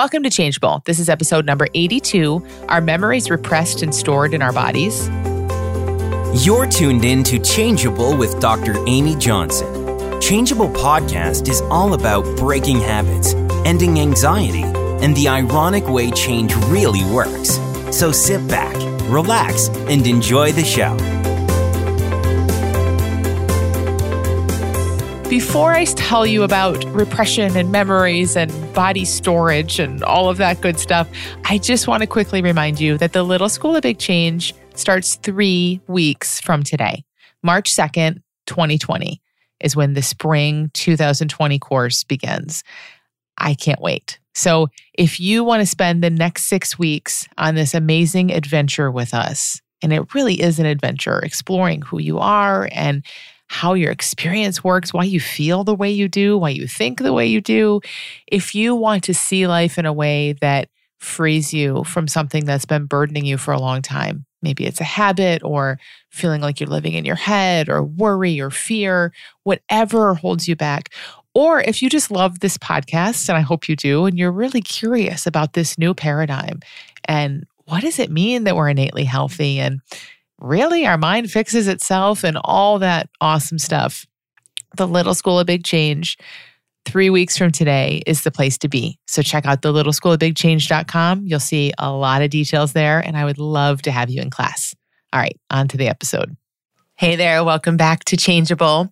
Welcome to Changeable. This is episode number 82, Are Memories Repressed and Stored in Our Bodies? You're tuned in to Changeable with Dr. Amy Johnson. Changeable podcast is all about breaking habits, ending anxiety, and the ironic way change really works. So sit back, relax, and enjoy the show. Before I tell you about repression and memories and body storage and all of that good stuff, I just want to quickly remind you that the Little School of Big Change starts 3 weeks from today. March 2nd, 2020 is when the spring 2020 course begins. I can't wait. So if you want to spend the next 6 weeks on this amazing adventure with us, and it really is an adventure, exploring who you are and how your experience works, why you feel the way you do, why you think the way you do. If you want to see life in a way that frees you from something that's been burdening you for a long time, maybe it's a habit or feeling like you're living in your head or worry or fear, whatever holds you back. Or if you just love this podcast, and I hope you do, and you're really curious about this new paradigm and what does it mean that we're innately healthy and really, our mind fixes itself and all that awesome stuff. The Little School of Big Change, 3 weeks from today, is the place to be. So check out thelittleschoolofbigchange.com. You'll see a lot of details there, and I would love to have you in class. All right, on to the episode. Hey there, welcome back to Changeable.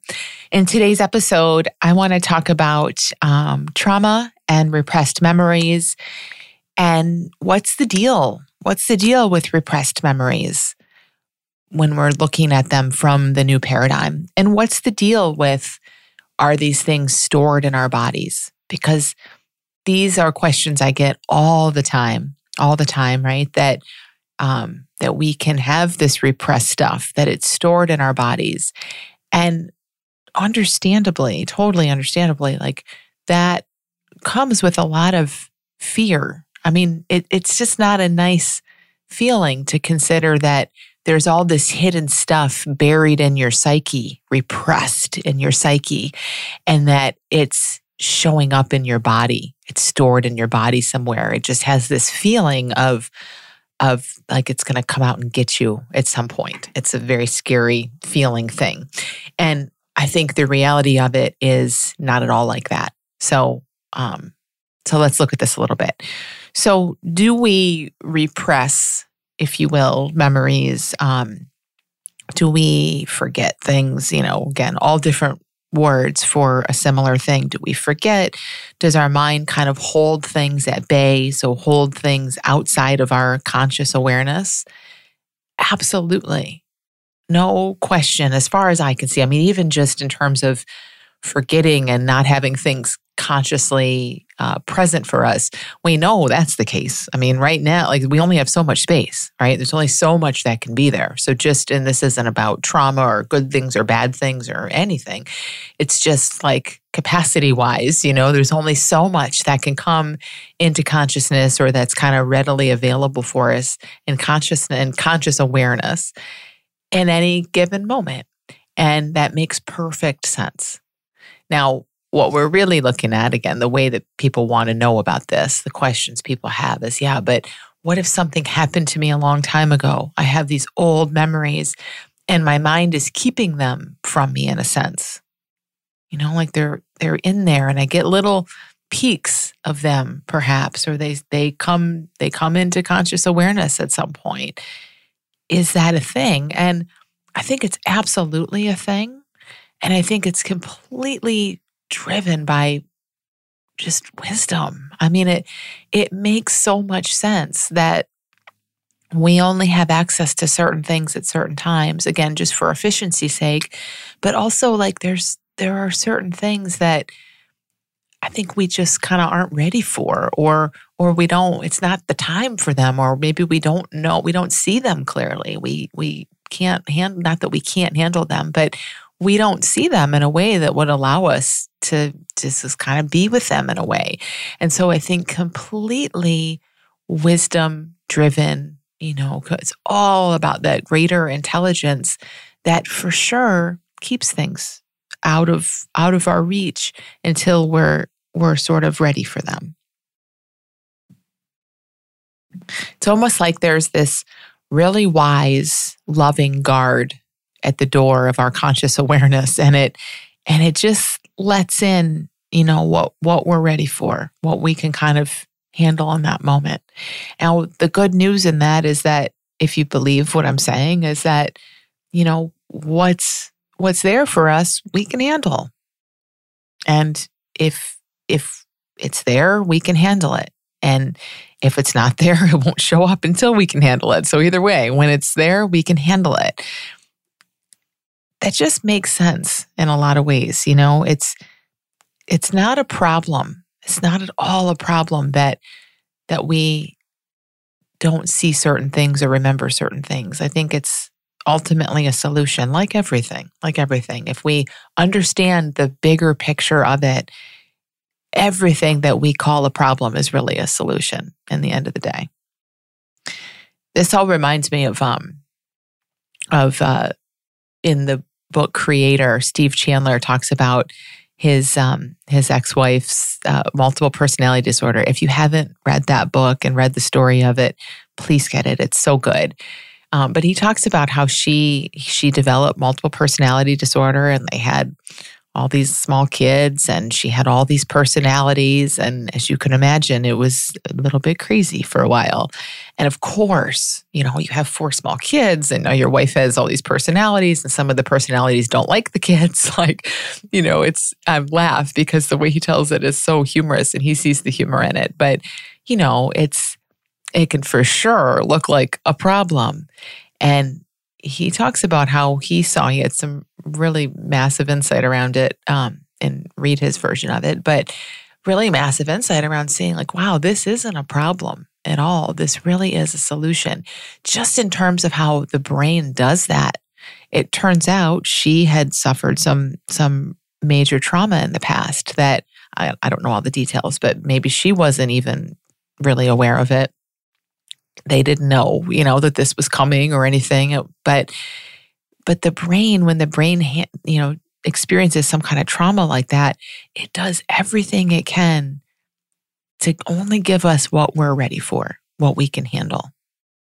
In today's episode, I want to talk about trauma and repressed memories. And what's the deal? What's the deal with repressed memories when we're looking at them from the new paradigm? And what's the deal with, are these things stored in our bodies? Because these are questions I get all the time, right? That we can have this repressed stuff, that it's stored in our bodies. And totally understandably, like that comes with a lot of fear. I mean, it's just not a nice feeling to consider that there's all this hidden stuff buried in your psyche, repressed in your psyche, and that it's showing up in your body. It's stored in your body somewhere. It just has this feeling of like it's going to come out and get you at some point. It's a very scary feeling thing. And I think the reality of it is not at all like that. So let's look at this a little bit. So do we repress, if you will, memories? Do we forget things? You know, again, all different words for a similar thing. Do we forget? Does our mind kind of hold things at bay? So hold things outside of our conscious awareness? Absolutely. No question, as far as I can see. I mean, even just in terms of forgetting and not having things consciously present for us, we know that's the case. I mean, right now, like we only have so much space, right? There's only so much that can be there. So and this isn't about trauma or good things or bad things or anything. It's just like capacity-wise, you know, there's only so much that can come into consciousness or that's kind of readily available for us in consciousness and conscious awareness in any given moment. And that makes perfect sense. Now, what we're really looking at, again, the way that people want to know about this, the questions people have is, yeah, but what if something happened to me a long time ago? I have these old memories and my mind is keeping them from me in a sense. You know, like they're in there and I get little peaks of them perhaps, or they come into conscious awareness at some point. Is that a thing? And I think it's absolutely a thing. And I think it's completely driven by just wisdom. I mean, it makes so much sense that we only have access to certain things at certain times, again, just for efficiency's sake, but also like there are certain things that I think we just kind of aren't ready for, or we don't, it's not the time for them, or maybe we don't know, we don't see them clearly. We can't handle, not that we can't handle them, but we don't see them in a way that would allow us to just kind of be with them in a way. And so I think completely wisdom driven, you know, it's all about that greater intelligence that for sure keeps things out of our reach until we're sort of ready for them. It's almost like there's this really wise, loving guard at the door of our conscious awareness, and it just lets in, you know, what we're ready for, what we can kind of handle in that moment. And the good news in that is that if you believe what I'm saying, is that, you know, what's there for us, we can handle. And if it's there, we can handle it. And if it's not there, it won't show up until we can handle it. So either way, when it's there, we can handle it. That just makes sense in a lot of ways. You know, it's not a problem. It's not at all a problem that we don't see certain things or remember certain things. I think it's ultimately a solution, like everything. If we understand the bigger picture of it, everything that we call a problem is really a solution in the end of the day. This all reminds me of in the book Creator, Steve Chandler talks about his ex-wife's multiple personality disorder. If you haven't read that book and read the story of it, please get it. It's so good. But he talks about how she developed multiple personality disorder, and they had all these small kids, and she had all these personalities. And as you can imagine, it was a little bit crazy for a while. And of course, you know, you have 4 small kids, and now your wife has all these personalities, and some of the personalities don't like the kids. Like, you know, I laugh because the way he tells it is so humorous, and he sees the humor in it. But, you know, it can for sure look like a problem. And he talks about how he had some really massive insight around it, and read his version of it, but really massive insight around seeing like, wow, this isn't a problem at all. This really is a solution, just in terms of how the brain does that. It turns out she had suffered some major trauma in the past that I don't know all the details, but maybe she wasn't even really aware of it. They didn't know, you know, that this was coming or anything. But the brain, when the brain, you know, experiences some kind of trauma like that, it does everything it can to only give us what we're ready for, what we can handle.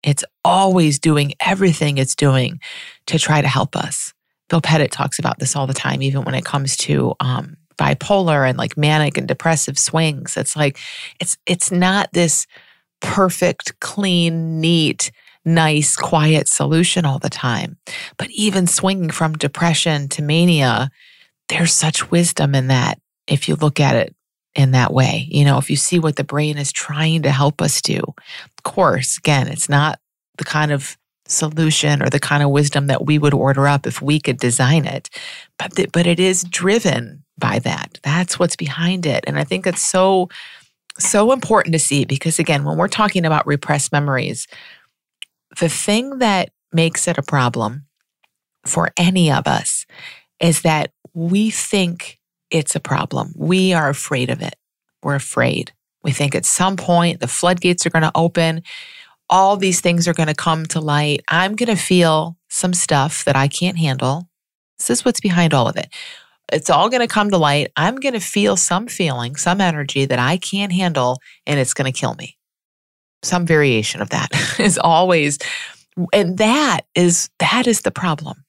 It's always doing everything it's doing to try to help us. Bill Pettit talks about this all the time, even when it comes to bipolar and like manic and depressive swings. It's like, it's not this perfect, clean, neat, nice, quiet solution all the time. But even swinging from depression to mania, there's such wisdom in that if you look at it in that way. You know, if you see what the brain is trying to help us do. Of course, again, it's not the kind of solution or the kind of wisdom that we would order up if we could design it, but it is driven by that. That's what's behind it. And I think it's so important to see, because again, when we're talking about repressed memories, the thing that makes it a problem for any of us is that we think it's a problem. We are afraid of it. We're afraid. We think at some point the floodgates are going to open. All these things are going to come to light. I'm going to feel some stuff that I can't handle. This is what's behind all of it. It's all going to come to light. I'm going to feel some feeling, some energy that I can't handle, and it's going to kill me. Some variation of that is always, and that is the problem.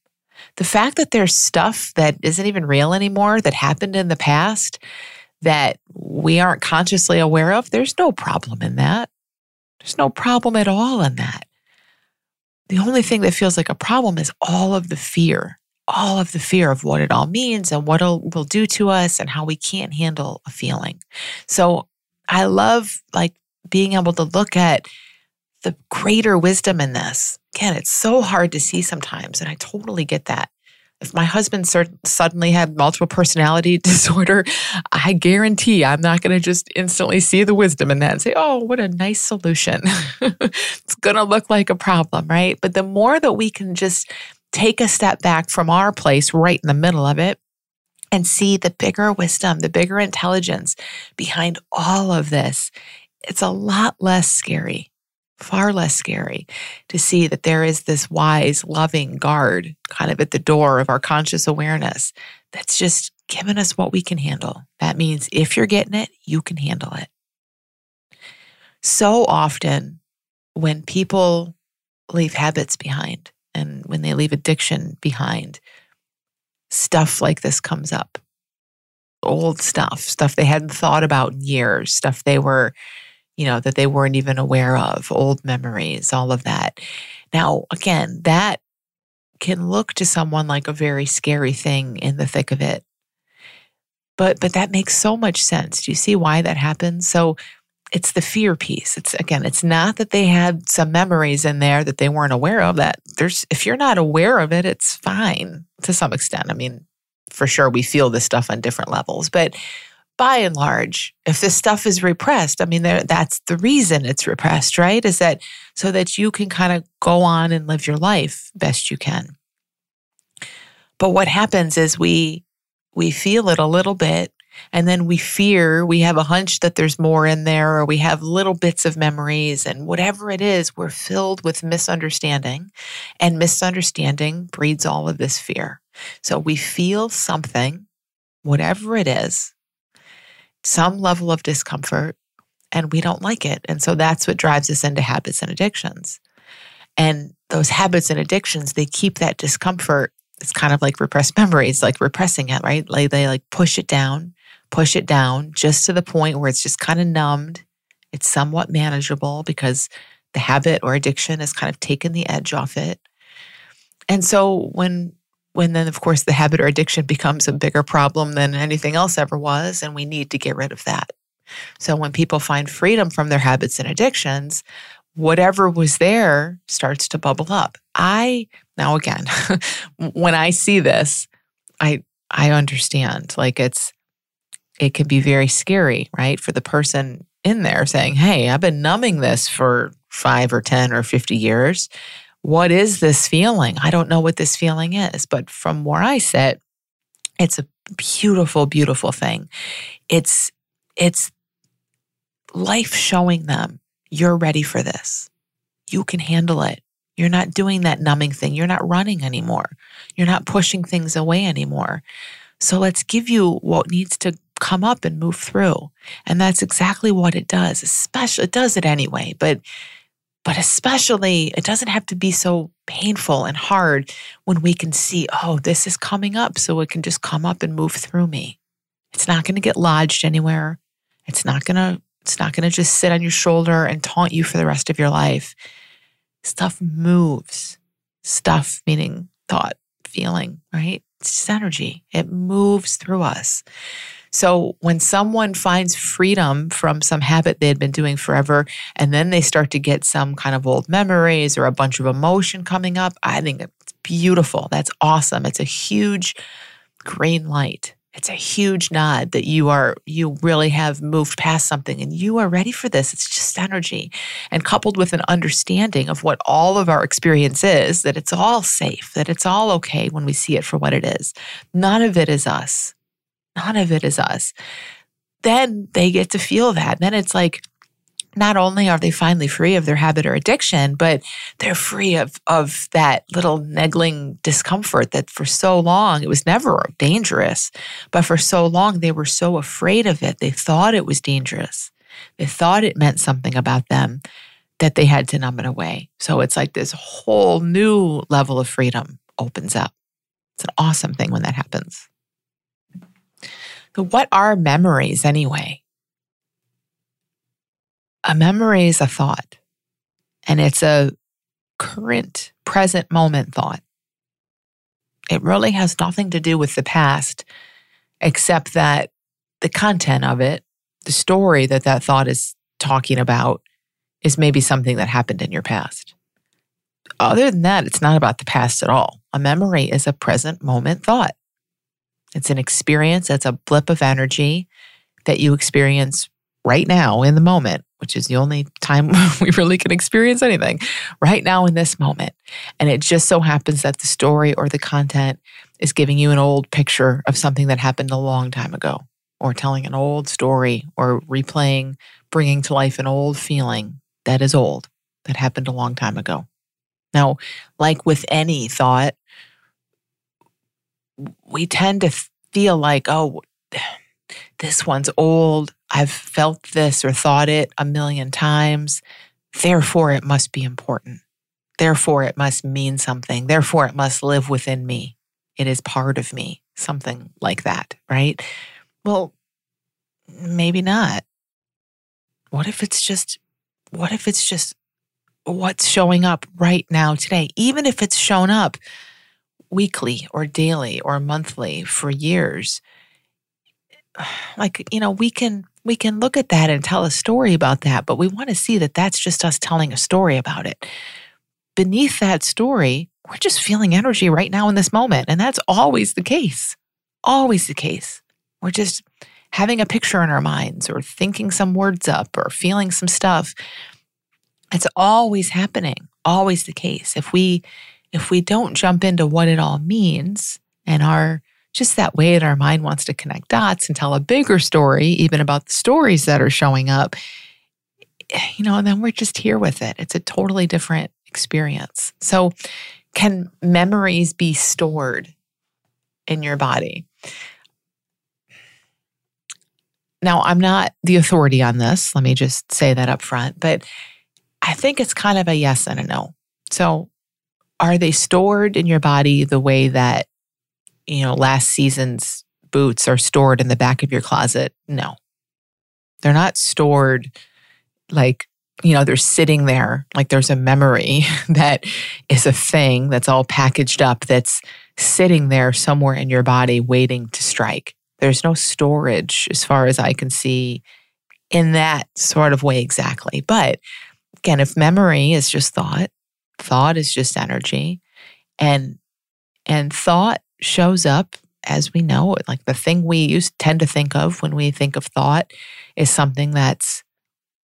The fact that there's stuff that isn't even real anymore, that happened in the past, that we aren't consciously aware of, there's no problem in that. There's no problem at all in that. The only thing that feels like a problem is all of the fear of what it all means and what it will do to us and how we can't handle a feeling. So I love like being able to look at the greater wisdom in this. Again, it's so hard to see sometimes, and I totally get that. If my husband suddenly had multiple personality disorder, I guarantee I'm not going to just instantly see the wisdom in that and say, oh, what a nice solution. It's going to look like a problem, right? But the more that we can just take a step back from our place right in the middle of it and see the bigger wisdom, the bigger intelligence behind all of this, it's a lot less scary, far less scary to see that there is this wise, loving guard kind of at the door of our conscious awareness that's just giving us what we can handle. That means if you're getting it, you can handle it. So often, when people leave habits behind and when they leave addiction behind, stuff like this comes up. Old stuff they hadn't thought about in years, stuff they were, that they weren't even aware of, old memories, all of that. Now, again, that can look to someone like a very scary thing in the thick of it. But that makes so much sense. Do you see why that happens? So it's the fear piece. It's not that they had some memories in there that they weren't aware of. If you're not aware of it, it's fine to some extent. I mean, for sure, we feel this stuff on different levels. But by and large, if this stuff is repressed, I mean, that's the reason it's repressed, right? Is that so that you can kind of go on and live your life best you can. But what happens is we feel it a little bit, and then we have a hunch that there's more in there, or we have little bits of memories, and whatever it is, we're filled with misunderstanding, and misunderstanding breeds all of this fear. So we feel something, whatever it is, some level of discomfort, and we don't like it. And so that's what drives us into habits and addictions. And those habits and addictions, they keep that discomfort. It's kind of like repressed memories, like repressing it, right? Like they push it down just to the point where it's just kind of numbed. It's somewhat manageable because the habit or addiction has kind of taken the edge off it. And so when then, of course, the habit or addiction becomes a bigger problem than anything else ever was, and we need to get rid of that. So when people find freedom from their habits and addictions, whatever was there starts to bubble up. Now again, when I see this, I understand. Like it can be very scary, right? For the person in there saying, hey, I've been numbing this for 5 or 10 or 50 years. What is this feeling? I don't know what this feeling is. But from where I sit, it's a beautiful, beautiful thing. It's life showing them, you're ready for this. You can handle it. You're not doing that numbing thing. You're not running anymore. You're not pushing things away anymore. So let's give you what needs to come up and move through. And that's exactly what it does. Especially, it does it anyway, but especially, it doesn't have to be so painful and hard when we can see, oh, this is coming up, so it can just come up and move through me. It's not going to get lodged anywhere. It's not going to just sit on your shoulder and taunt you for the rest of your life. Stuff moves. Stuff meaning thought, feeling, right? It's just energy. It moves through us. So when someone finds freedom from some habit they had been doing forever, and then they start to get some kind of old memories or a bunch of emotion coming up, I think it's beautiful. That's awesome. It's a huge green light. It's a huge nod that you really have moved past something and you are ready for this. It's just energy. And coupled with an understanding of what all of our experience is, that it's all safe, that it's all okay when we see it for what it is. None of it is us. None of it is us. Then they get to feel that. Then it's like, not only are they finally free of their habit or addiction, but they're free of that little niggling discomfort that for so long, it was never dangerous, but for so long, they were so afraid of it. They thought it was dangerous. They thought it meant something about them that they had to numb it away. So it's like this whole new level of freedom opens up. It's an awesome thing when that happens. So what are memories anyway? A memory is a thought, and it's a current, present moment thought. It really has nothing to do with the past, except that the content of it, the story that thought is talking about, is maybe something that happened in your past. Other than that, it's not about the past at all. A memory is a present moment thought. It's an experience, it's a blip of energy that you experience right now in the moment, which is the only time we really can experience anything, right now in this moment. And it just so happens that the story or the content is giving you an old picture of something that happened a long time ago, or telling an old story, or bringing to life an old feeling that is old, that happened a long time ago. Now, like with any thought, we tend to feel like, oh, this one's old. I've felt this or thought it a million times. Therefore, it must be important. Therefore, it must mean something. Therefore, it must live within me. It is part of me. Something like that, right? Well, maybe not. What if it's just what's showing up right now today? Even if it's shown up weekly or daily or monthly for years, we can look at that and tell a story about that, but we want to see that that's just us telling a story about it. Beneath that story, we're just feeling energy right now in this moment. And that's always the case. Always the case. We're just having a picture in our minds or thinking some words up or feeling some stuff. It's always happening. Always the case. If we don't jump into what it all means and are just that way that our mind wants to connect dots and tell a bigger story, even about the stories that are showing up, and then we're just here with it. It's a totally different experience. So can memories be stored in your body? Now, I'm not the authority on this. Let me just say that up front, but I think it's kind of a yes and a no. So are they stored in your body the way that, last season's boots are stored in the back of your closet? No. They're not stored like, they're sitting there like there's a memory that is a thing that's all packaged up that's sitting there somewhere in your body waiting to strike. There's no storage as far as I can see in that sort of way exactly. But again, if memory is just thought, thought is just energy, and thought shows up, as we know, like the thing we tend to think of when we think of thought is something that's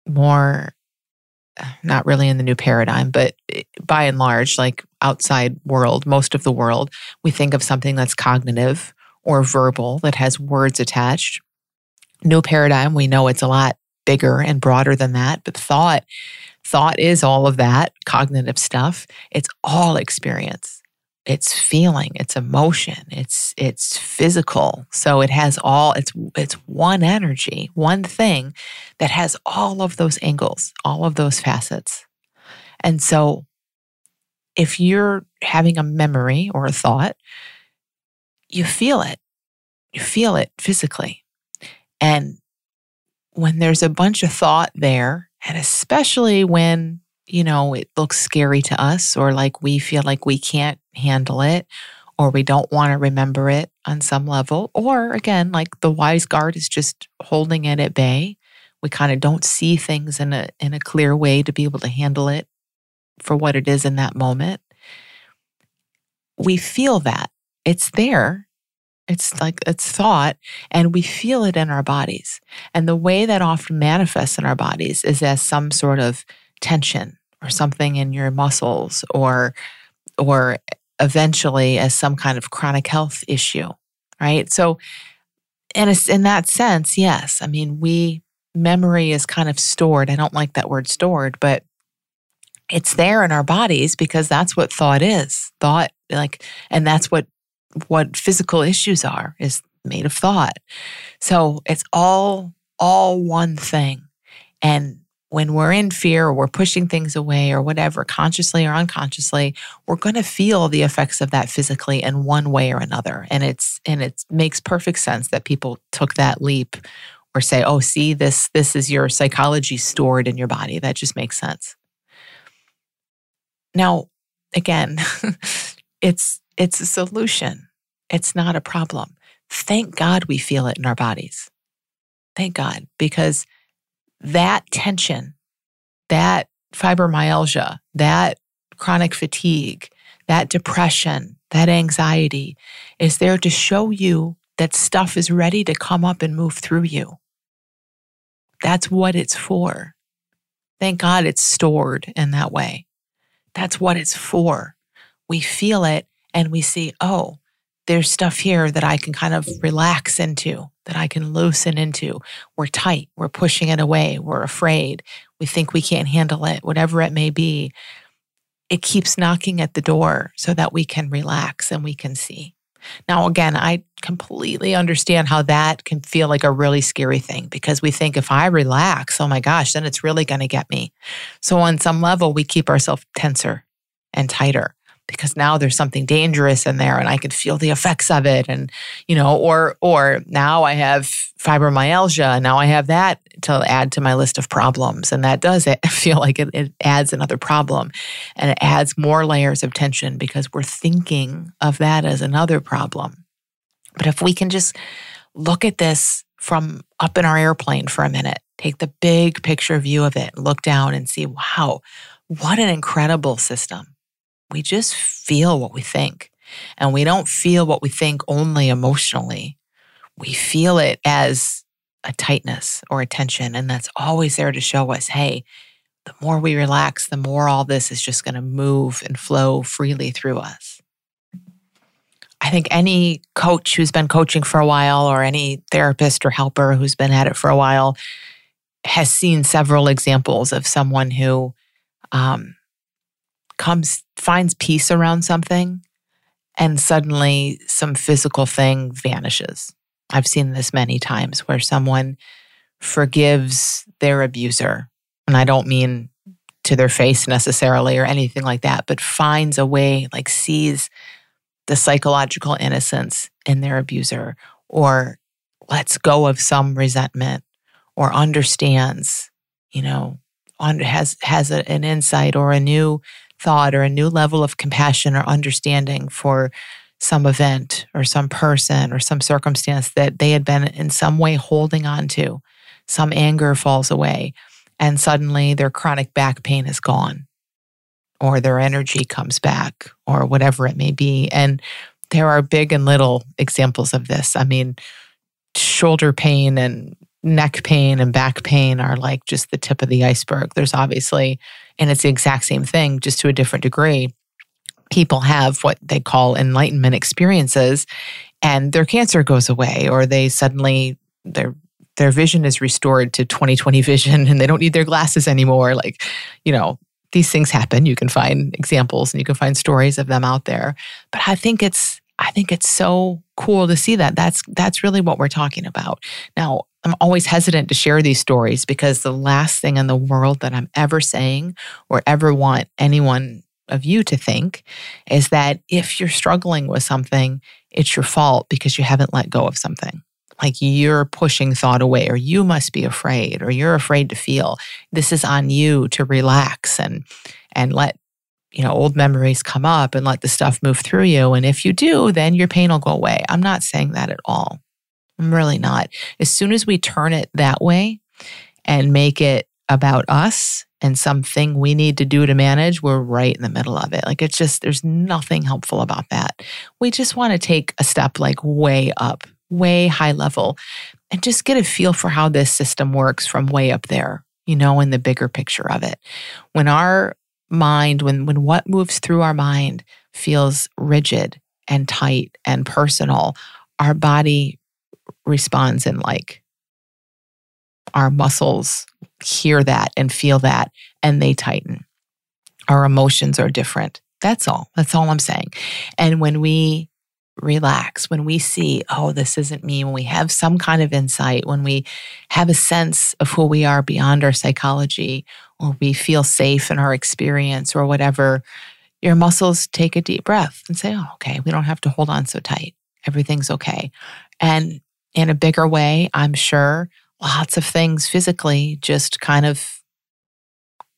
more, not really in the new paradigm, but by and large, like outside world, most of the world, we think of something that's cognitive or verbal that has words attached. New paradigm, we know it's a lot bigger and broader than that, but thought is all of that cognitive stuff. It's all experience. It's feeling, it's emotion, it's physical. So it has all, it's one energy, one thing that has all of those angles, all of those facets. And so if you're having a memory or a thought, you feel it physically. And when there's a bunch of thought there, and especially when it looks scary to us, or like we feel like we can't handle it, or we don't want to remember it on some level. Or again, like the wise guard is just holding it at bay. We kind of don't see things in a clear way to be able to handle it for what it is in that moment. We feel that. It's there. It's like it's thought, and we feel it in our bodies. And the way that often manifests in our bodies is as some sort of tension or something in your muscles, or eventually as some kind of chronic health issue, right? So, and it's in that sense, yes. I mean, memory is kind of stored. I don't like that word stored, but it's there in our bodies because that's what thought is. Thought, like, and that's what physical issues are, is made of thought. So it's all one thing. And when we're in fear or we're pushing things away or whatever, consciously or unconsciously, we're going to feel the effects of that physically in one way or another. And it makes perfect sense that people took that leap or say, oh, see, this is your psychology stored in your body. That just makes sense. Now, again, it's a solution. It's not a problem. Thank God we feel it in our bodies. Thank God, because that tension, that fibromyalgia, that chronic fatigue, that depression, that anxiety is there to show you that stuff is ready to come up and move through you. That's what it's for. Thank God it's stored in that way. That's what it's for. We feel it and we see, oh, there's stuff here that I can kind of relax into, that I can loosen into. We're tight. We're pushing it away. We're afraid. We think we can't handle it, whatever it may be. It keeps knocking at the door so that we can relax and we can see. Now, again, I completely understand how that can feel like a really scary thing because we think if I relax, oh my gosh, then it's really going to get me. So on some level, we keep ourselves tenser and tighter because now there's something dangerous in there and I can feel the effects of it. And, you know, or now I have fibromyalgia and now I have that to add to my list of problems. And that does feel like it adds another problem and it adds more layers of tension because we're thinking of that as another problem. But if we can just look at this from up in our airplane for a minute, take the big picture view of it, look down and see, wow, what an incredible system. We just feel what we think. And we don't feel what we think only emotionally. We feel it as a tightness or a tension. And that's always there to show us, hey, the more we relax, the more all this is just going to move and flow freely through us. I think any coach who's been coaching for a while or any therapist or helper who's been at it for a while has seen several examples of someone who finds peace around something and suddenly some physical thing vanishes. I've seen this many times where someone forgives their abuser. And I don't mean to their face necessarily or anything like that, but finds a way, like sees the psychological innocence in their abuser or lets go of some resentment or understands, you know, has an insight or a new thought or a new level of compassion or understanding for some event or some person or some circumstance that they had been in some way holding on to. Some anger falls away and suddenly their chronic back pain is gone or their energy comes back or whatever it may be. And there are big and little examples of this. I mean, shoulder pain and neck pain and back pain are like just the tip of the iceberg. There's obviously, and it's the exact same thing, just to a different degree. People have what they call enlightenment experiences and their cancer goes away or they suddenly, their vision is restored to 20/20 vision and they don't need their glasses anymore. Like, you know, these things happen. You can find examples and you can find stories of them out there. But I think it's so cool to see that. That's really what we're talking about. Now, I'm always hesitant to share these stories because the last thing in the world that I'm ever saying or ever want anyone of you to think is that if you're struggling with something, it's your fault because you haven't let go of something. Like you're pushing thought away or you must be afraid or you're afraid to feel. This is on you to relax and let, you know, old memories come up and let the stuff move through you. And if you do, then your pain will go away. I'm not saying that at all. I'm really not. As soon as we turn it that way and make it about us and something we need to do to manage, we're right in the middle of it. Like it's just, there's nothing helpful about that. We just want to take a step like way up, way high level and just get a feel for how this system works from way up there, you know, in the bigger picture of it. When our mind, when what moves through our mind feels rigid and tight and personal, our body responds in like our muscles hear that and feel that and they tighten. Our emotions are different. That's all. That's all I'm saying. And when we relax, when we see, oh, this isn't me, when we have some kind of insight, when we have a sense of who we are beyond our psychology, or we feel safe in our experience or whatever, your muscles take a deep breath and say, oh, okay, we don't have to hold on so tight. Everything's okay. And in a bigger way, I'm sure lots of things physically just kind of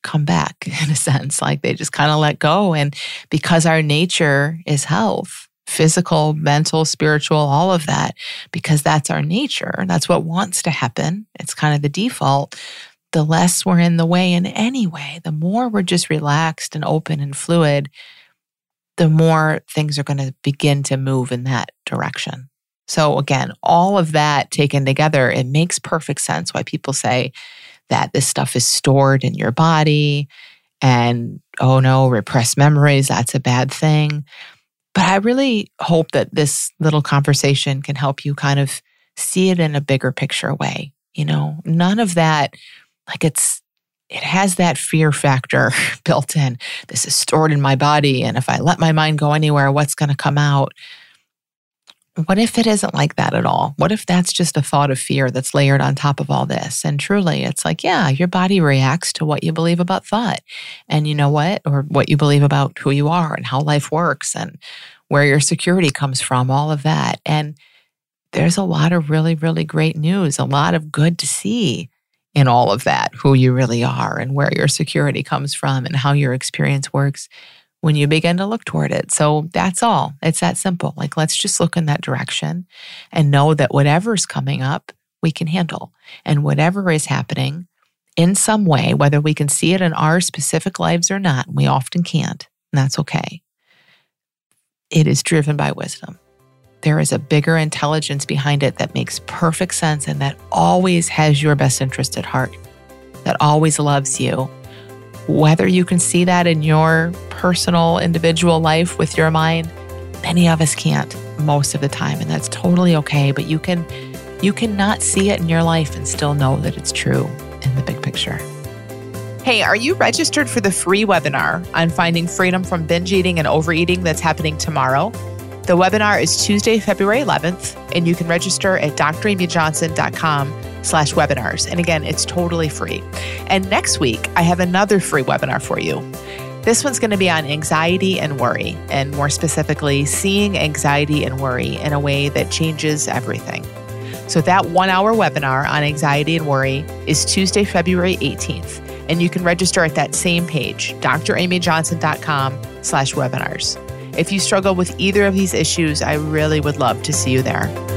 come back in a sense, like they just kind of let go. And because our nature is health, physical, mental, spiritual, all of that, because that's our nature, that's what wants to happen. It's kind of the default. The less we're in the way in any way, the more we're just relaxed and open and fluid, the more things are going to begin to move in that direction. So again, all of that taken together, it makes perfect sense why people say that this stuff is stored in your body and, oh no, repressed memories, that's a bad thing. But I really hope that this little conversation can help you kind of see it in a bigger picture way. You know, none of that, like it has that fear factor built in. This is stored in my body. And if I let my mind go anywhere, what's going to come out? What if it isn't like that at all? What if that's just a thought of fear that's layered on top of all this? And truly, it's like, yeah, your body reacts to what you believe about thought. And you know what? Or what you believe about who you are and how life works and where your security comes from, all of that. And there's a lot of really, really great news, a lot of good to see in all of that, who you really are and where your security comes from and how your experience works when you begin to look toward it. So that's all. It's that simple. Like, let's just look in that direction and know that whatever's coming up, we can handle. And whatever is happening in some way, whether we can see it in our specific lives or not, we often can't, and that's okay. It is driven by wisdom. There is a bigger intelligence behind it that makes perfect sense and that always has your best interest at heart, that always loves you. Whether you can see that in your personal, individual life with your mind, many of us can't most of the time, and that's totally okay. But you can not see it in your life and still know that it's true in the big picture. Hey, are you registered for the free webinar on finding freedom from binge eating and overeating that's happening tomorrow? The webinar is Tuesday, February 11th, and you can register at DrAmyJohnson.com/webinars. And again, it's totally free. And next week, I have another free webinar for you. This one's going to be on anxiety and worry, and more specifically, seeing anxiety and worry in a way that changes everything. So that 1-hour webinar on anxiety and worry is Tuesday, February 18th, and you can register at that same page, DrAmyJohnson.com/webinars. If you struggle with either of these issues, I really would love to see you there.